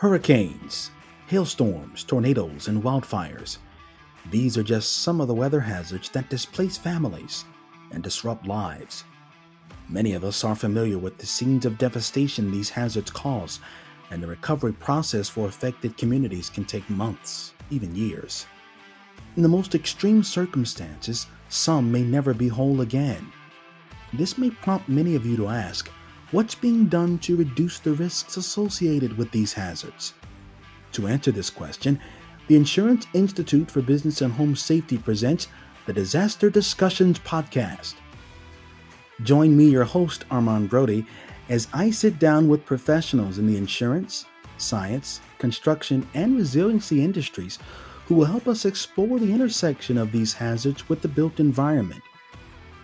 Hurricanes, hailstorms, tornadoes, and wildfires. These are just some of the weather hazards that displace families and disrupt lives. Many of us are familiar with the scenes of devastation these hazards cause, and the recovery process for affected communities can take months, even years. In the most extreme circumstances, some may never be whole again. This may prompt many of you to ask, what's being done to reduce the risks associated with these hazards? To answer this question, the Insurance Institute for Business and Home Safety presents the Disaster Discussions Podcast. Join me, your host, Armand Brody, as I sit down with professionals in the insurance, science, construction, and resiliency industries who will help us explore the intersection of these hazards with the built environment.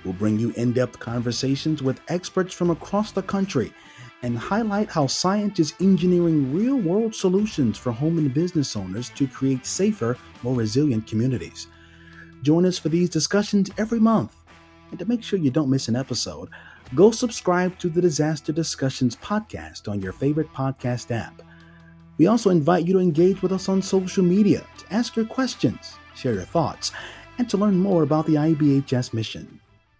We'll bring you in-depth conversations with experts from across the country and highlight how science is engineering real-world solutions for home and business owners to create safer, more resilient communities. Join us for these discussions every month. And to make sure you don't miss an episode, go subscribe to the Disaster Discussions Podcast on your favorite podcast app. We also invite you to engage with us on social media, to ask your questions, share your thoughts, and to learn more about the IBHS mission.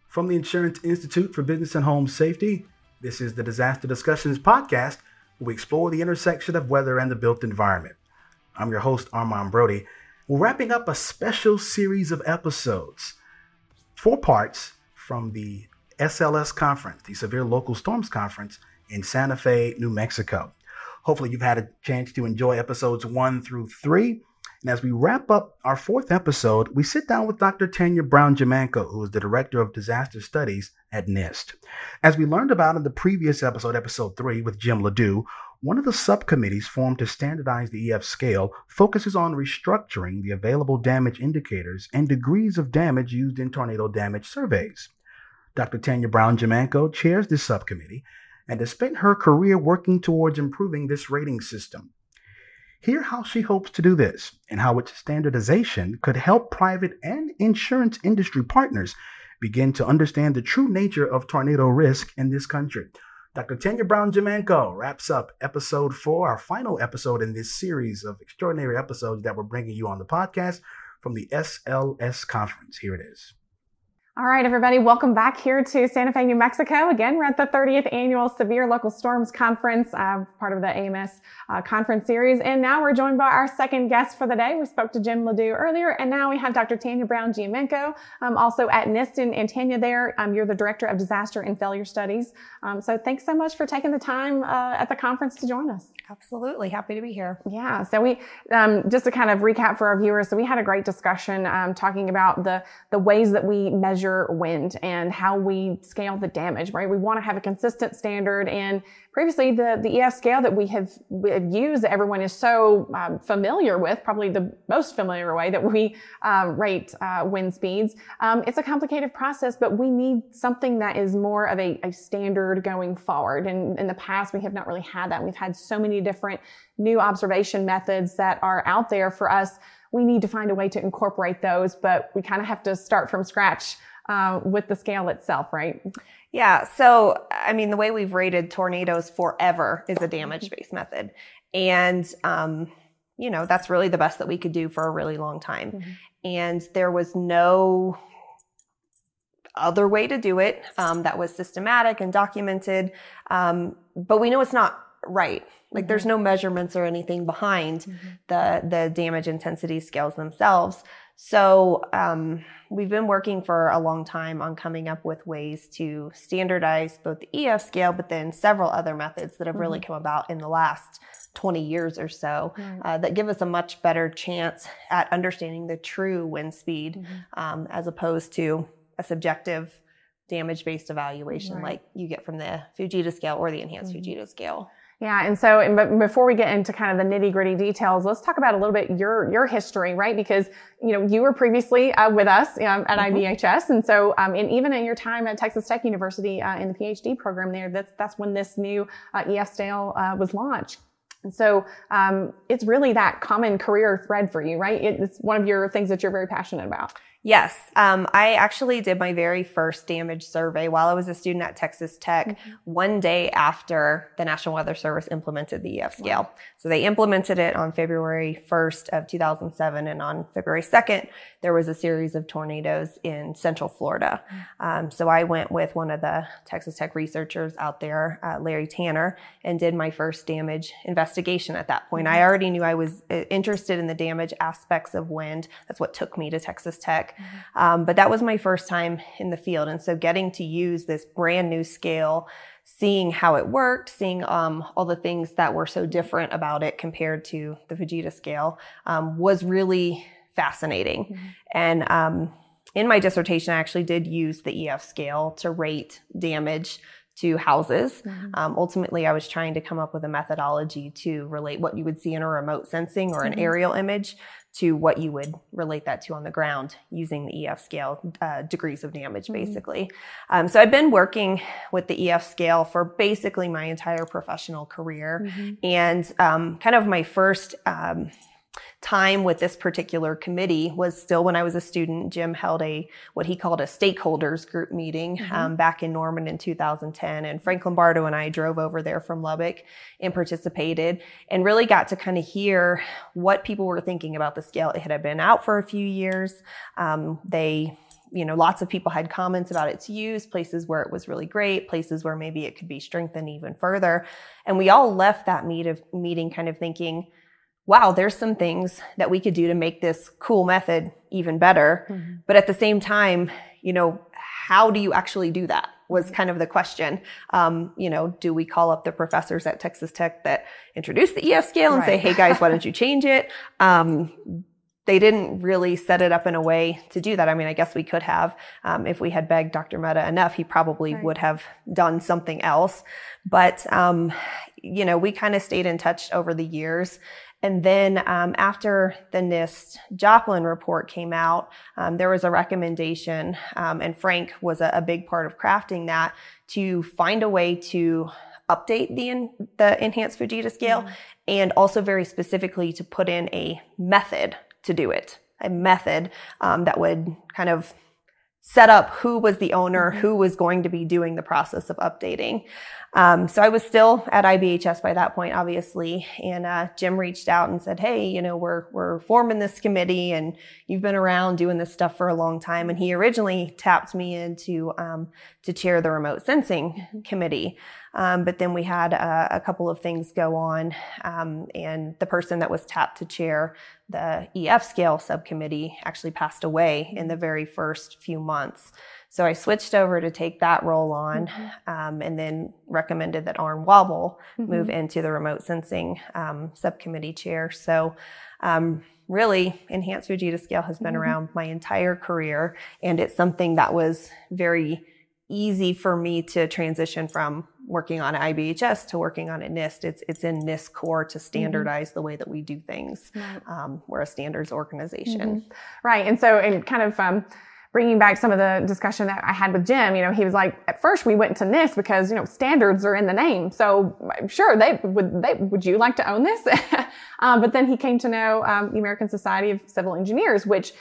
From the Insurance Institute for Business and Home Safety, this is the Disaster Discussions Podcast, where we explore the intersection of weather and the built environment. I'm your host, Armand Brody. We're wrapping up a special series of episodes, 4 parts from the SLS Conference, the Severe Local Storms Conference in Santa Fe, New Mexico. Hopefully you've had a chance to enjoy episodes 1 through 3. And as we wrap up our 4th episode, we sit down with Dr. Tanya Brown-Giammanco, who is the Director of Disaster Studies at NIST. As we learned about in the previous episode, episode 3, with Jim Ledoux, one of the subcommittees formed to standardize the EF scale focuses on restructuring the available damage indicators and degrees of damage used in tornado damage surveys. Dr. Tanya Brown-Giammanco chairs this subcommittee and has spent her career working towards improving this rating system. Hear how she hopes to do this and how its standardization could help private and insurance industry partners begin to understand the true nature of tornado risk in this country. Dr. Tanya Brown-Giammanco wraps up episode 4, our final episode in this series of extraordinary episodes that we're bringing you on the podcast from the SLS Conference. Here it is. All right, everybody, welcome back here to Santa Fe, New Mexico. Again, we're at the 30th Annual Severe Local Storms Conference, part of the AMS conference series. And now we're joined by our second guest for the day. We spoke to Jim Ledoux earlier, and now we have Dr. Tanya Brown-Giammanco, also at NIST. And Tanya there, you're the Director of Disaster and Failure Studies. So thanks so much for taking the time at the conference to join us. Absolutely. Happy to be here. Yeah. So we, just to kind of recap for our viewers, so we had a great discussion talking about the ways that we measure wind and how we scale the damage, right? We want to have a consistent standard. And previously, the EF scale that we have used, that everyone is so familiar with, probably the most familiar way that we rate wind speeds. It's a complicated process, but we need something that is more of a standard going forward. And in the past, we have not really had that. We've had so many different new observation methods that are out there for us. We need to find a way to incorporate those, but we kind of have to start from scratch with the scale itself, right? Yeah. So, I mean, the way we've rated tornadoes forever is a damage-based method. And, you know, that's really the best that we could do for a really long time. Mm-hmm. And there was no other way to do it that was systematic and documented. But we know it's not right. Like mm-hmm. there's no measurements or anything behind mm-hmm. the damage intensity scales themselves. So we've been working for a long time on coming up with ways to standardize both the EF scale, but then several other methods that have mm-hmm. really come about in the last 20 years or so mm-hmm. That give us a much better chance at understanding the true wind speed mm-hmm. As opposed to a subjective damage-based evaluation right. like you get from the Fujita scale or the Enhanced mm-hmm. Fujita scale. Yeah. And so, but before we get into kind of the nitty gritty details, let's talk about a little bit your history, right? Because, you know, you were previously with us at mm-hmm. IBHS. And so, and even in your time at Texas Tech University in the PhD program there, that's when this new EF scale was launched. And so, it's really that common career thread for you, right? It's one of your things that you're very passionate about. Yes. I actually did my very first damage survey while I was a student at Texas Tech, one day after the National Weather Service implemented the EF scale. Wow. So they implemented it on February 1st of 2007, and on February 2nd, there was a series of tornadoes in Central Florida. So I went with one of the Texas Tech researchers out there, Larry Tanner, and did my first damage investigation at that point. I already knew I was interested in the damage aspects of wind. That's what took me to Texas Tech. But that was my first time in the field. And so getting to use this brand new scale, seeing how it worked, seeing all the things that were so different about it compared to the Fujita scale was really fascinating. And in my dissertation, I actually did use the EF scale to rate damage to houses. Ultimately, I was trying to come up with a methodology to relate what you would see in a remote sensing or an aerial image to what you would relate that to on the ground using the EF scale, degrees of damage, basically. So I've been working with the EF scale for basically my entire professional career. And kind of my first time with this particular committee was still when I was a student. Jim held what he called a stakeholders group meeting back in Norman in 2010. And Frank Lombardo and I drove over there from Lubbock and participated and really got to kind of hear what people were thinking about the scale. It had been out for a few years. Lots of people had comments about its use, places where it was really great, places where maybe it could be strengthened even further. And we all left that meeting kind of thinking, wow, there's some things that we could do to make this cool method even better. But at the same time, how do you actually do that was kind of the question. Do we call up the professors at Texas Tech that introduced the EF scale and say, hey guys, why don't you change it? They didn't really set it up in a way to do that. I mean, I guess we could have. If we had begged Dr. Mehta enough, he probably would have done something else. But, we kind of stayed in touch over the years. And then after the NIST Joplin report came out, there was a recommendation, and Frank was a big part of crafting that, to find a way to update the Enhanced Fujita scale and also very specifically to put in a method to do it, a method that would kind of set up who was the owner, who was going to be doing the process of updating. So I was still at IBHS by that point, obviously, and Jim reached out and said, hey, we're forming this committee and you've been around doing this stuff for a long time. And he originally tapped me in to chair the remote sensing committee. But then we had a couple of things go on, and the person that was tapped to chair the EF scale subcommittee actually passed away in the very first few months. So I switched over to take that role on, and then recommended that Arn Wobble move into the remote sensing subcommittee chair. So really, Enhanced Fujita scale has been around my entire career, and it's something that was very easy for me to transition from working on IBHS to working on at NIST. It's in NIST core to standardize the way that we do things. We're a standards organization. Right. And so, and kind of bringing back some of the discussion that I had with Jim, he was like, at first we went to NIST because, standards are in the name. So sure, would you like to own this? But then he came to know the American Society of Civil Engineers, which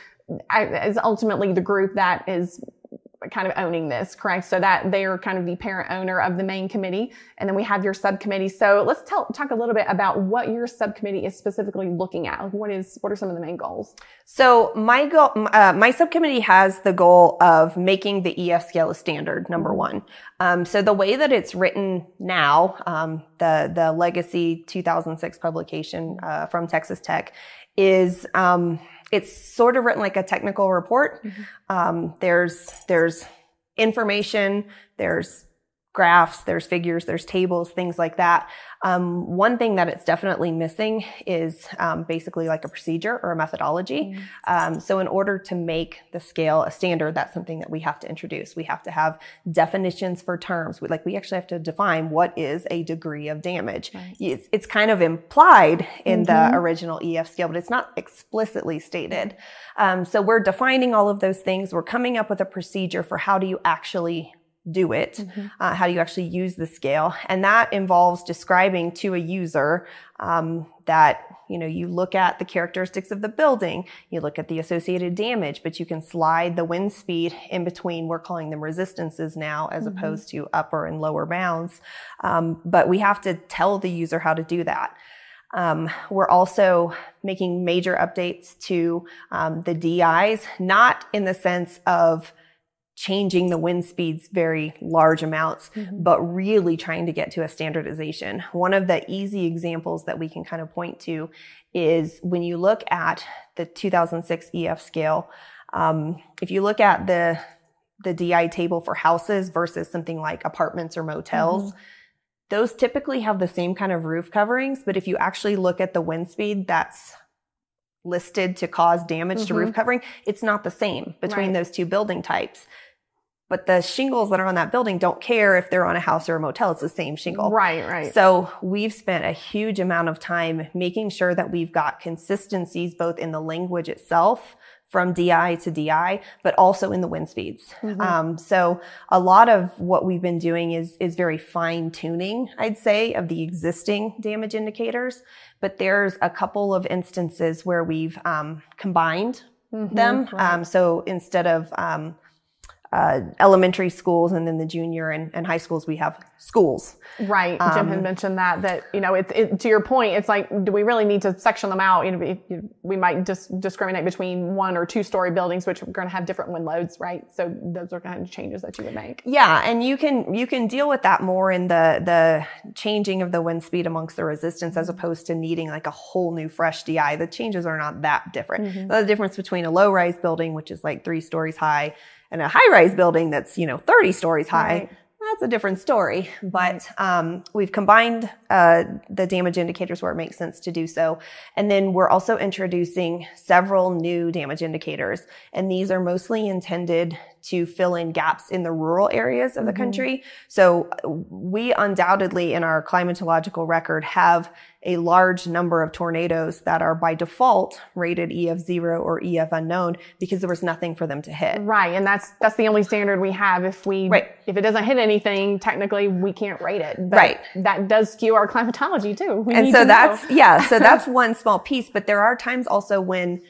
is ultimately the group that is kind of owning this, correct? So that they are kind of the parent owner of the main committee. And then we have your subcommittee. So let's talk a little bit about what your subcommittee is specifically looking at. Like what are some of the main goals? So my goal, my subcommittee has the goal of making the EF scale a standard, number one. So the way that it's written now, the legacy 2006 publication from Texas Tech is, it's sort of written like a technical report. There's information, there's graphs, there's figures, there's tables, things like that. One thing that it's definitely missing is basically like a procedure or a methodology. So in order to make the scale a standard, that's something that we have to introduce. We have to have definitions for terms. We actually have to define what is a degree of damage. It's kind of implied in the original EF scale, but it's not explicitly stated. So we're defining all of those things. We're coming up with a procedure for how do you actually do it? Mm-hmm. How do you actually use the scale? And that involves describing to a user that, you know, you look at the characteristics of the building, you look at the associated damage, but you can slide the wind speed in between. We're calling them resistances now as mm-hmm. opposed to upper and lower bounds. But we have to tell the user how to do that. We're also making major updates to the DIs, not in the sense of changing the wind speeds very large amounts, mm-hmm. but really trying to get to a standardization. One of the easy examples that we can kind of point to is when you look at the 2006 EF scale, if you look at the DI table for houses versus something like apartments or motels, mm-hmm. those typically have the same kind of roof coverings, but if you actually look at the wind speed that's listed to cause damage mm-hmm. to roof covering, it's not the same between right. those two building types. But the shingles that are on that building don't care if they're on a house or a motel. It's the same shingle. Right, right. So we've spent a huge amount of time making sure that we've got consistencies both in the language itself from DI to DI, but also in the wind speeds. Mm-hmm. So a lot of what we've been doing is very fine tuning, I'd say, of the existing damage indicators. But there's a couple of instances where we've combined mm-hmm. them. Right. So instead of elementary schools and then the junior and high schools, we have schools. Right. Jim had mentioned that, you know, it, to your point, it's like, do we really need to section them out? You know, we might just discriminate between 1 or 2 story buildings, which are going to have different wind loads, right? So those are kind of changes that you would make. Yeah. And you can deal with that more in the changing of the wind speed amongst the resistance, as opposed to needing like a whole new fresh DI. The changes are not that different. Mm-hmm. The difference between a low rise building, which is like 3 stories high, and a high-rise building that's, you know, 30 stories high, right. That's a different story. But we've combined the damage indicators where it makes sense to do so. And then we're also introducing several new damage indicators. And these are mostly intended to fill in gaps in the rural areas of the mm-hmm. country. So we undoubtedly in our climatological record have a large number of tornadoes that are by default rated EF0 or EF unknown because there was nothing for them to hit. Right, and that's the only standard we have. If it doesn't hit anything, technically we can't rate it. But right. That does skew our climatology too. So that's one small piece, but there are times also when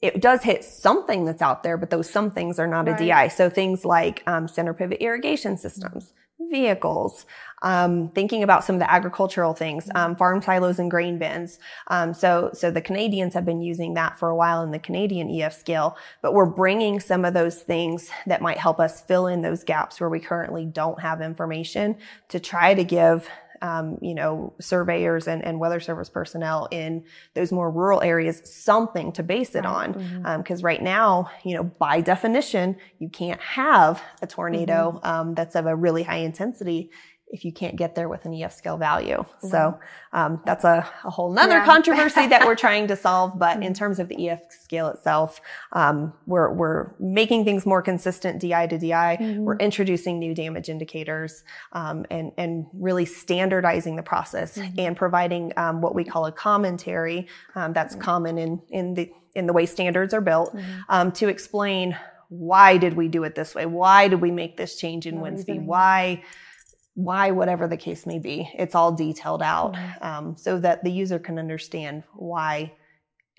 it does hit something that's out there, but those some things are not right. a DI. So things like center pivot irrigation systems, vehicles, thinking about some of the agricultural things, farm silos and grain bins. So the Canadians have been using that for a while in the Canadian EF scale, but we're bringing some of those things that might help us fill in those gaps where we currently don't have information to try to give surveyors and weather service personnel in those more rural areas something to base it on. Mm-hmm. Because right now, you know, by definition, you can't have a tornado mm-hmm. That's of a really high intensity if you can't get there with an EF scale value. Mm-hmm. So that's a whole nother controversy that we're trying to solve. But mm-hmm. in terms of the EF scale itself, we're making things more consistent DI to DI. Mm-hmm. We're introducing new damage indicators and really standardizing the process mm-hmm. and providing what we call a commentary that's mm-hmm. common in the way standards are built mm-hmm. To explain why did we do it this way? Why did we make this change in wind speed? Why, whatever the case may be, it's all detailed out so that the user can understand why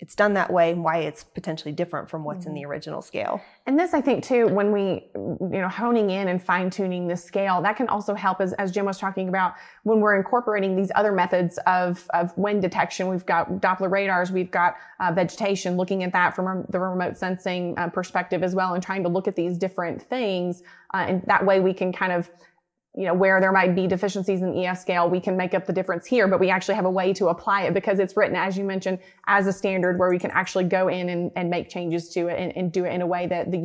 it's done that way and why it's potentially different from what's in the original scale. And this, I think, too, when we, you know, honing in and fine-tuning the scale, that can also help, as Jim was talking about, when we're incorporating these other methods of wind detection. We've got Doppler radars, we've got vegetation, looking at that from the remote sensing perspective as well, and trying to look at these different things. And that way we can kind of, you know, where there might be deficiencies in the EF scale, we can make up the difference here, but we actually have a way to apply it because it's written, as you mentioned, as a standard where we can actually go in and make changes to it and do it in a way that the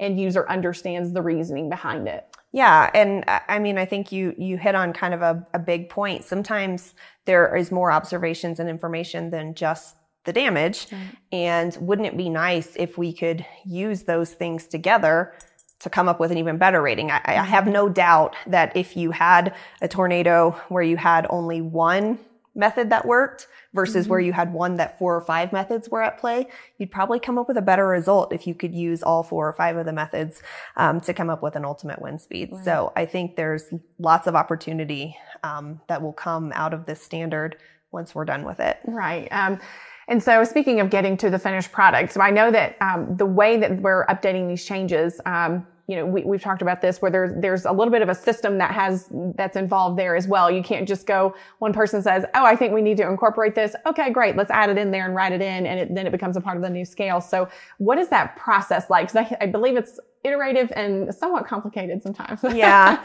end user understands the reasoning behind it. Yeah. And I mean, I think you hit on kind of a big point. Sometimes there is more observations and information than just the damage. Mm-hmm. And wouldn't it be nice if we could use those things together to come up with an even better rating? I have no doubt that if you had a tornado where you had only one method that worked versus where you had one that 4 or 5 methods were at play, you'd probably come up with a better result if you could use all 4 or 5 of the methods to come up with an ultimate wind speed. Right. So I think there's lots of opportunity that will come out of this standard once we're done with it. Right. And so speaking of getting to the finished product, so I know that the way that we're updating these changes, you know, we've talked about this where there's a little bit of a system that that's involved there as well. You can't just go, one person says, oh, I think we need to incorporate this. Okay, great. Let's add it in there and write it in. And then it becomes a part of the new scale. So what is that process like? Because I believe it's iterative and somewhat complicated sometimes. Yeah.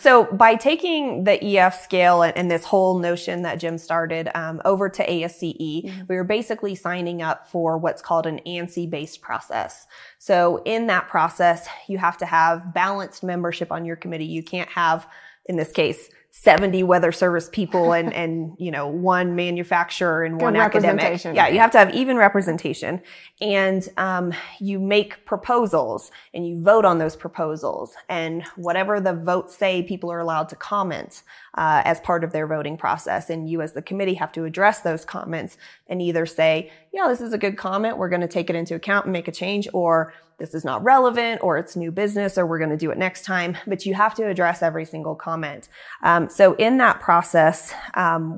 So by taking the EF scale and this whole notion that Jim started over to ASCE, we were basically signing up for what's called an ANSI-based process. So in that process, you have to have balanced membership on your committee. You can't have, in this case, 70 weather service people and, you know, one manufacturer and one academic. Yeah. You have to have even representation. And, you make proposals and you vote on those proposals, and whatever the votes say, people are allowed to comment, as part of their voting process. And you as the committee have to address those comments and either say, yeah, this is a good comment, we're going to take it into account and make a change, or this is not relevant, or it's new business, or we're going to do it next time. But you have to address every single comment. So in that process,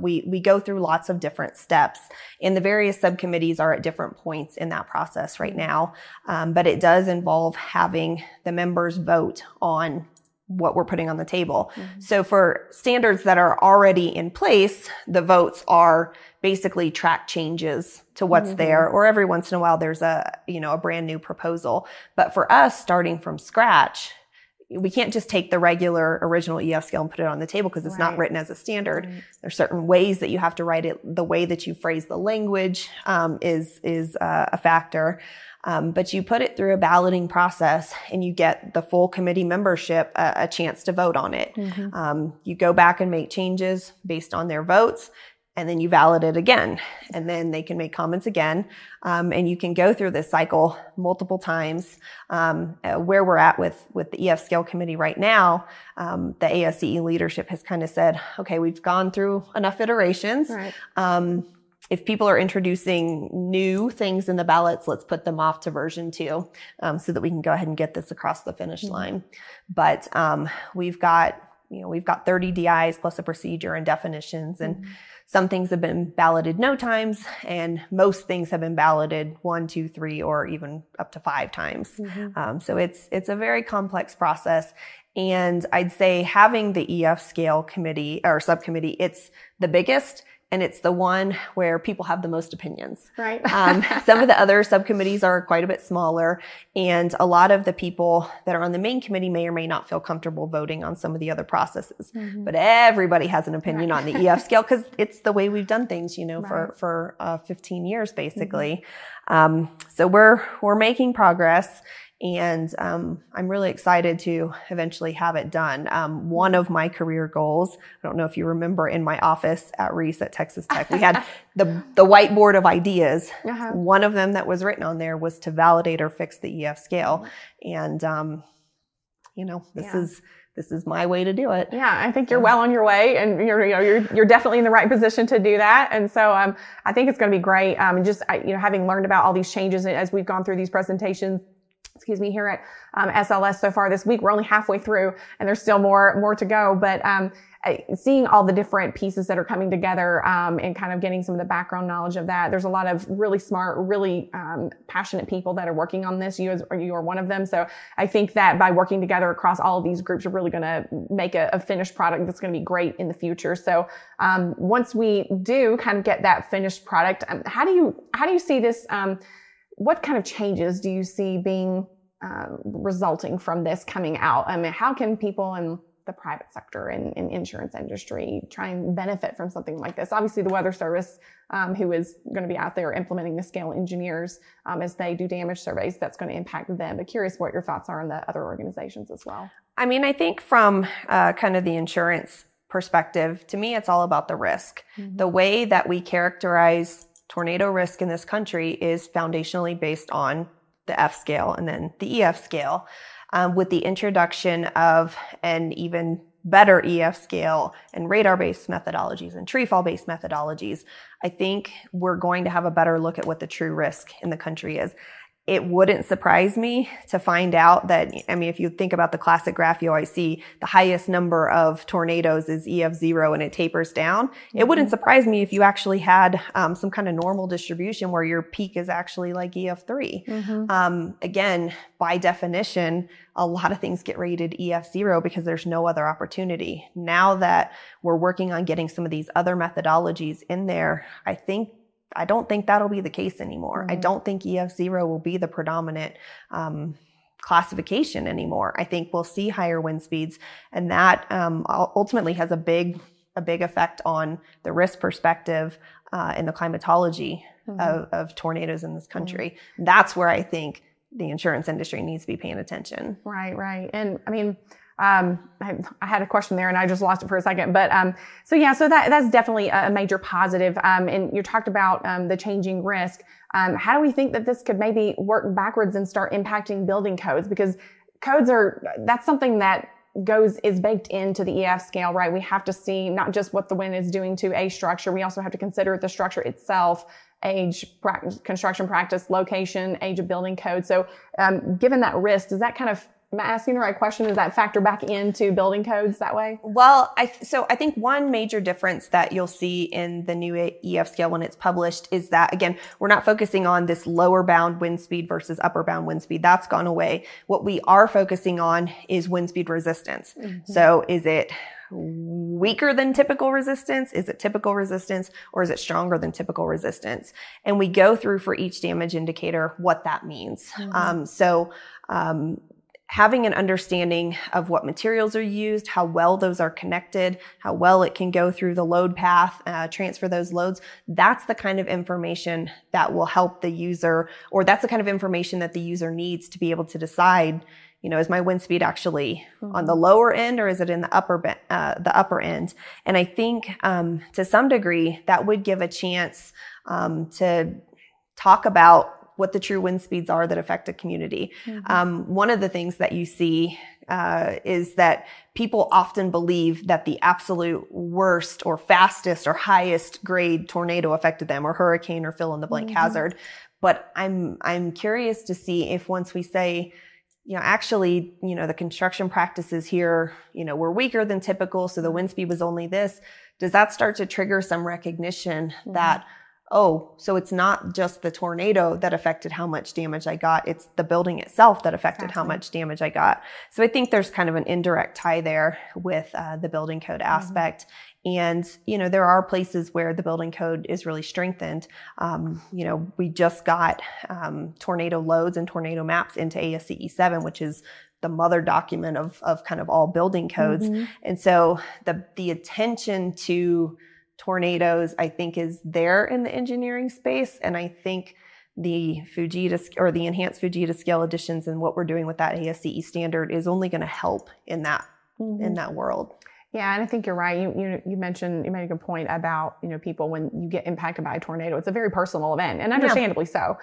we go through lots of different steps, and the various subcommittees are at different points in that process right now. But it does involve having the members vote on what we're putting on the table. So for standards that are already in place, the votes are basically track changes to what's there, or every once in a while there's a brand new proposal. But for us, starting from scratch, we can't just take the regular original EF scale and put it on the table because it's not written as a standard. There's certain ways that you have to write it. The way that you phrase the language is a factor. But you put it through a balloting process and you get the full committee membership a chance to vote on it. You go back and make changes based on their votes, and then you validate it again, and then they can make comments again. And you can go through this cycle multiple times. Where we're at with the EF Scale Committee right now, the ASCE leadership has kind of said, okay, we've gone through enough iterations. If people are introducing new things in the ballots, let's put them off to version 2, so that we can go ahead and get this across the finish line. But we've got 30 DIs plus a procedure and definitions, and some things have been balloted no times, and most things have been balloted 1, 2, 3, or even up to 5 times. So it's a very complex process. And I'd say having the EF Scale Committee or subcommittee, it's the biggest, and it's the one where people have the most opinions. Some of the other subcommittees are quite a bit smaller, and a lot of the people that are on the main committee may or may not feel comfortable voting on some of the other processes. But everybody has an opinion on the EF scale because it's the way we've done things, for 15 years basically. So we're making progress. And I'm really excited to eventually have it done. One of my career goals, I don't know if you remember, in my office at Reese at Texas Tech, we had the whiteboard of ideas. One of them that was written on there was to validate or fix the EF scale. And, this is my way to do it. Yeah, I think you're well on your way, and you're definitely in the right position to do that. And so, I think it's going to be great. Having learned about all these changes as we've gone through these presentations, here at SLS so far this week. We're only halfway through, and there's still more to go. But seeing all the different pieces that are coming together and kind of getting some of the background knowledge of that, there's a lot of really smart, really passionate people that are working on this. You are one of them. So I think that by working together across all of these groups, you're really going to make a finished product that's going to be great in the future. So once we do kind of get that finished product, how do you see this? What kind of changes do you see being resulting from this coming out? I mean, how can people in the private sector and insurance industry try and benefit from something like this? Obviously, the Weather Service, who is going to be out there implementing the scale engineers as they do damage surveys, that's going to impact them. But curious what your thoughts are on the other organizations as well. I mean, I think from kind of the insurance perspective, to me, it's all about the risk. The way that we characterize tornado risk in this country is foundationally based on the F scale and then the EF scale. With the introduction of an even better EF scale and radar-based methodologies and tree fall-based methodologies, I think we're going to have a better look at what the true risk in the country is. It wouldn't surprise me to find out that, I mean, if you think about the classic graph you always see, the highest number of tornadoes is EF0 and it tapers down. Mm-hmm. It wouldn't surprise me if you actually had some kind of normal distribution where your peak is actually like EF3. Mm-hmm. Again, by definition, a lot of things get rated EF0 because there's no other opportunity. Now that we're working on getting some of these other methodologies in there, I don't think that'll be the case anymore. Mm-hmm. I don't think EF0 will be the predominant classification anymore. I think we'll see higher wind speeds, and that ultimately has a big effect on the risk perspective and the climatology mm-hmm. of tornadoes in this country. Mm-hmm. That's where I think the insurance industry needs to be paying attention. Right, right. And I mean, I had a question there and I just lost it for a second, but, so that's definitely a major positive. And you talked about, the changing risk. How do we think that this could maybe work backwards and start impacting building codes? Because codes are, that's something that is baked into the EF scale, right? We have to see not just what the wind is doing to a structure. We also have to consider the structure itself, age, construction practice, location, age of building code. So, given that risk, does that kind of, am I asking the right question? Does that factor back into building codes that way? Well, so I think one major difference that you'll see in the new EF scale when it's published is that, again, we're not focusing on this lower bound wind speed versus upper bound wind speed. That's gone away. What we are focusing on is wind speed resistance. Mm-hmm. So is it weaker than typical resistance? Is it typical resistance? Or is it stronger than typical resistance? And we go through for each damage indicator what that means. Mm-hmm. Having an understanding of what materials are used, how well those are connected, how well it can go through the load path, transfer those loads, that's the kind of information that will help the user, or that's the kind of information that the user needs to be able to decide, you know, is my wind speed actually mm-hmm. on the lower end or is it in the upper end? And I think to some degree that would give a chance to talk about what the true wind speeds are that affect a community. Mm-hmm. One of the things that you see is that people often believe that the absolute worst or fastest or highest grade tornado affected them, or hurricane, or fill in the blank mm-hmm. hazard. But I'm curious to see if once we say, you know, actually, you know, the construction practices here, you know, were weaker than typical, so the wind speed was only this, does that start to trigger some recognition mm-hmm. that, oh, so it's not just the tornado that affected how much damage I got. It's the building itself that affected how much damage I got. So I think there's kind of an indirect tie there with the building code aspect. Mm-hmm. And, you know, there are places where the building code is really strengthened. You know, we just got tornado loads and tornado maps into ASCE 7, which is the mother document of kind of all building codes. Mm-hmm. And so the attention to tornadoes, I think, is there in the engineering space. And I think the Fujita or the Enhanced Fujita scale additions and what we're doing with that ASCE standard is only going to help in that, mm-hmm. in that world. Yeah. And I think you're right. You made a good point about, you know, people, when you get impacted by a tornado, it's a very personal event, and understandably so.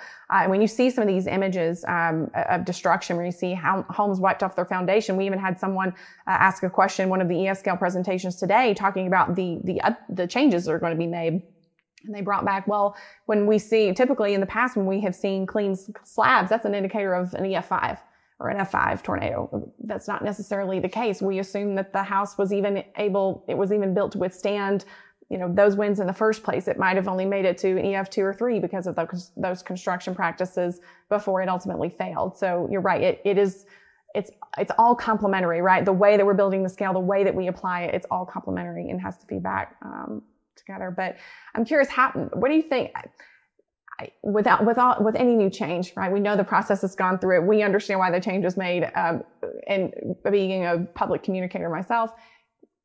When you see some of these images, of destruction, when you see how homes wiped off their foundation, we even had someone ask a question, one of the EF scale presentations today, talking about the changes that are going to be made. And they brought back, well, when we see typically in the past, when we have seen clean slabs, that's an indicator of an EF5. Or an F5 tornado. That's not necessarily the case. We assume that the house was even built to withstand, you know, those winds in the first place. It might have only made it to an EF2 or 3 because of those construction practices before it ultimately failed. So you're right. It's all complementary, right? The way that we're building the scale, the way that we apply it, it's all complementary and has to feed back together. But I'm curious, what do you think? With any new change, right? We know the process has gone through it. We understand why the change was made. And being a public communicator myself,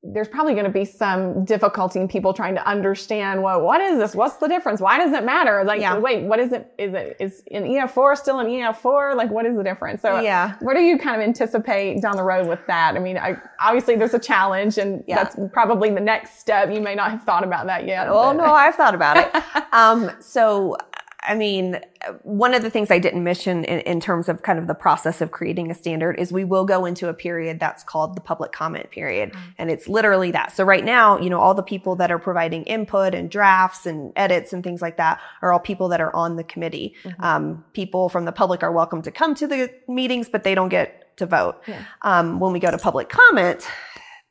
there's probably going to be some difficulty in people trying to understand, well, what is this? What's the difference? Why does it matter? Like, wait, what is it? Is an EF4 still an EF4? Like, what is the difference? So what do you kind of anticipate down the road with that? I mean, obviously there's a challenge, and that's probably the next step. You may not have thought about that yet. Well, no, I've thought about it. So I mean, one of the things I didn't mention in terms of kind of the process of creating a standard is we will go into a period that's called the public comment period. And it's literally that. So right now, you know, all the people that are providing input and drafts and edits and things like that are all people that are on the committee. People from the public are welcome to come to the meetings, but they don't get to vote. When we go to public comment,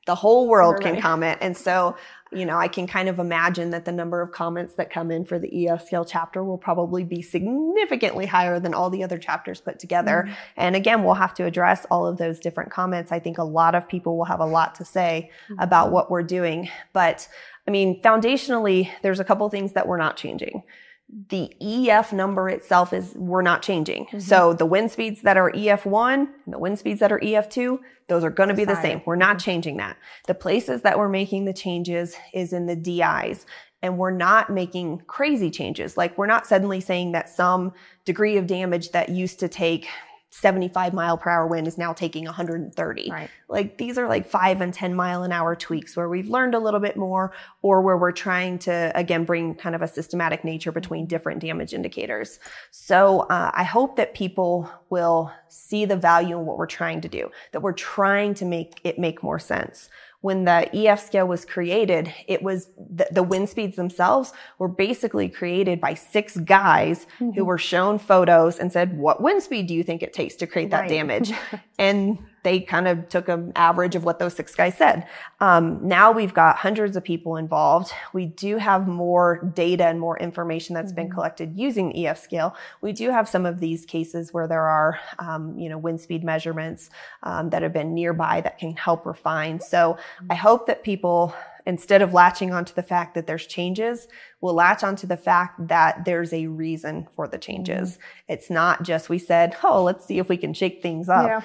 the whole world can comment. And so, you know, I can kind of imagine that the number of comments that come in for the EF Scale chapter will probably be significantly higher than all the other chapters put together. And again, we'll have to address all of those different comments. I think a lot of people will have a lot to say about what we're doing. But I mean, foundationally, there's a couple things that we're not changing. The EF number itself is, we're not changing. So the wind speeds that are EF1 and the wind speeds that are EF2, those are going to be the same. We're not changing that. The places that we're making the changes is in the DIs. And we're not making crazy changes. Like, we're not suddenly saying that some degree of damage that used to take 75 mile per hour wind is now taking 130. Like, these are like 5- and 10-mile-an-hour tweaks where we've learned a little bit more, or where we're trying to, again, bring kind of a systematic nature between different damage indicators. So I hope that people will see the value in what we're trying to do, that we're trying to make it make more sense. When the EF scale was created, it was the wind speeds themselves were basically created by 6 guys who were shown photos and said, what wind speed do you think it takes to create that damage? And they kind of took an average of what those 6 guys said. Now we've got hundreds of people involved. We do have more data and more information that's been collected using EF scale. We do have some of these cases where there are, you know, wind speed measurements that have been nearby that can help refine. So I hope that people, instead of latching onto the fact that there's changes, we'll latch onto the fact that there's a reason for the changes. It's not just we said, oh, let's see if we can shake things up.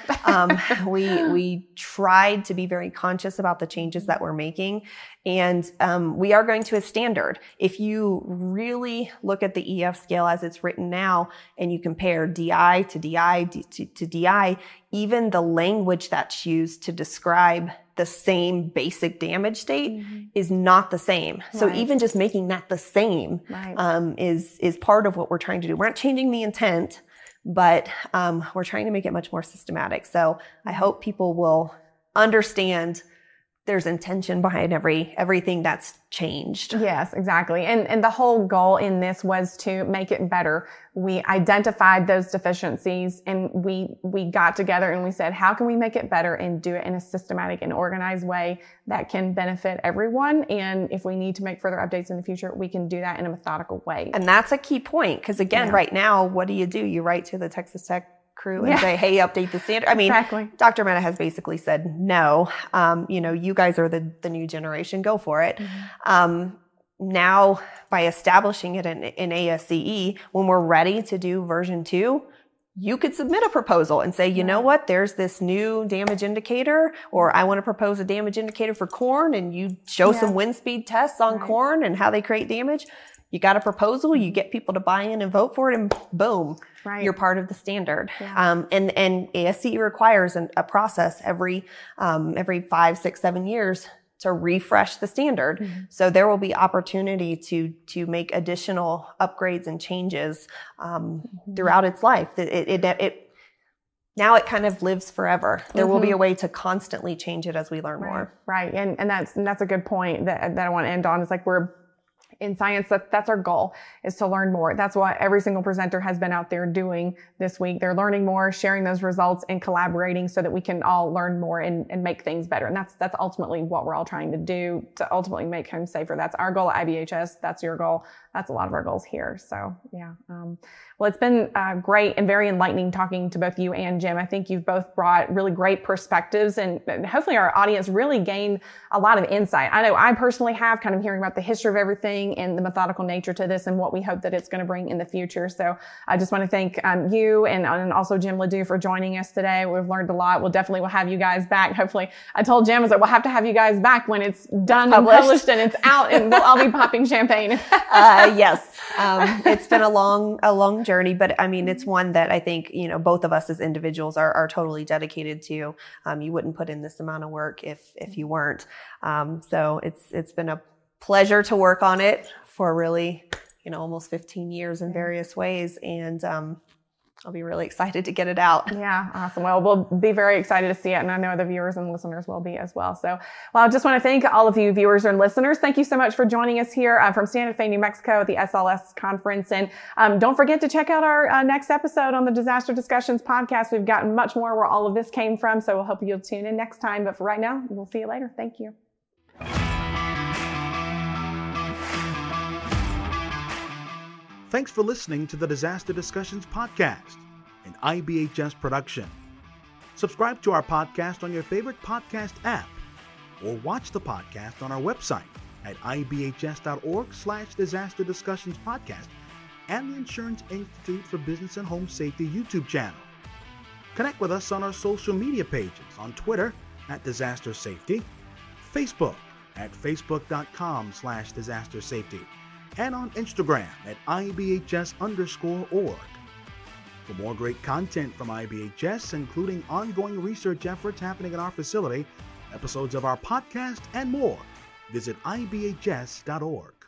We tried to be very conscious about the changes that we're making. And we are going to a standard. If you really look at the EF scale as it's written now and you compare DI to DI to DI, even the language that's used to describe the same basic damage state is not the same. So even just making that the same is part of what we're trying to do. We're not changing the intent, but we're trying to make it much more systematic. So I hope people will understand there's intention behind everything that's changed. Yes, exactly. And the whole goal in this was to make it better. We identified those deficiencies and we got together and we said, how can we make it better and do it in a systematic and organized way that can benefit everyone? And if we need to make further updates in the future, we can do that in a methodical way. And that's a key point, because again, right now, what do? You write to the Texas Tech crew and say, hey, update the standard. I mean, Dr. Mehta has basically said, no, you know, you guys are the new generation, go for it. Now, by establishing it in ASCE, when we're ready to do version 2, you could submit a proposal and say, you know what, there's this new damage indicator, or I want to propose a damage indicator for corn, and you show some wind speed tests on corn and how they create damage. You got a proposal, you get people to buy in and vote for it, and boom, you're part of the standard. And ASCE requires a process every 5, 6, 7 years to refresh the standard. So there will be opportunity to make additional upgrades and changes throughout its life. Now it kind of lives forever. There will be a way to constantly change it as we learn more. And that's a good point that I want to end on. It's like, we're in science, that's our goal, is to learn more. That's what every single presenter has been out there doing this week. They're learning more, sharing those results, and collaborating so that we can all learn more and make things better. And that's ultimately what we're all trying to do, to ultimately make homes safer. That's our goal at IBHS. That's your goal. That's a lot of our goals here. So yeah. Well, it's been great and very enlightening talking to both you and Jim. I think you've both brought really great perspectives, and hopefully our audience really gained a lot of insight. I know I personally have, kind of hearing about the history of everything and the methodical nature to this and what we hope that it's going to bring in the future. So I just want to thank you and also Jim Ledoux for joining us today. We've learned a lot. We'll have you guys back. Hopefully, I told Jim, I was like, we'll have to have you guys back when it's done and published and it's out, and we'll all be popping champagne. Yes. It's been a long journey, but I mean, it's one that I think, you know, both of us as individuals are totally dedicated to. You wouldn't put in this amount of work if you weren't. So it's been a pleasure to work on it for really almost 15 years in various ways. And I'll be really excited to get it out. Yeah, awesome. Well, we'll be very excited to see it. And I know the viewers and listeners will be as well. So, well, I just want to thank all of you viewers and listeners. Thank you so much for joining us here from Santa Fe, New Mexico at the SLS conference. And don't forget to check out our next episode on the Disaster Discussions podcast. We've gotten much more where all of this came from. So we'll hope you'll tune in next time. But for right now, we'll see you later. Thank you. Thanks for listening to the Disaster Discussions Podcast, an IBHS production. Subscribe to our podcast on your favorite podcast app or watch the podcast on our website at ibhs.org/disasterdiscussionspodcast and the Insurance Institute for Business and Home Safety YouTube channel. Connect with us on our social media pages on Twitter at Disaster Safety, Facebook at facebook.com/disastersafety. and on Instagram at IBHS_org. For more great content from IBHS, including ongoing research efforts happening at our facility, episodes of our podcast, and more, visit IBHS.org.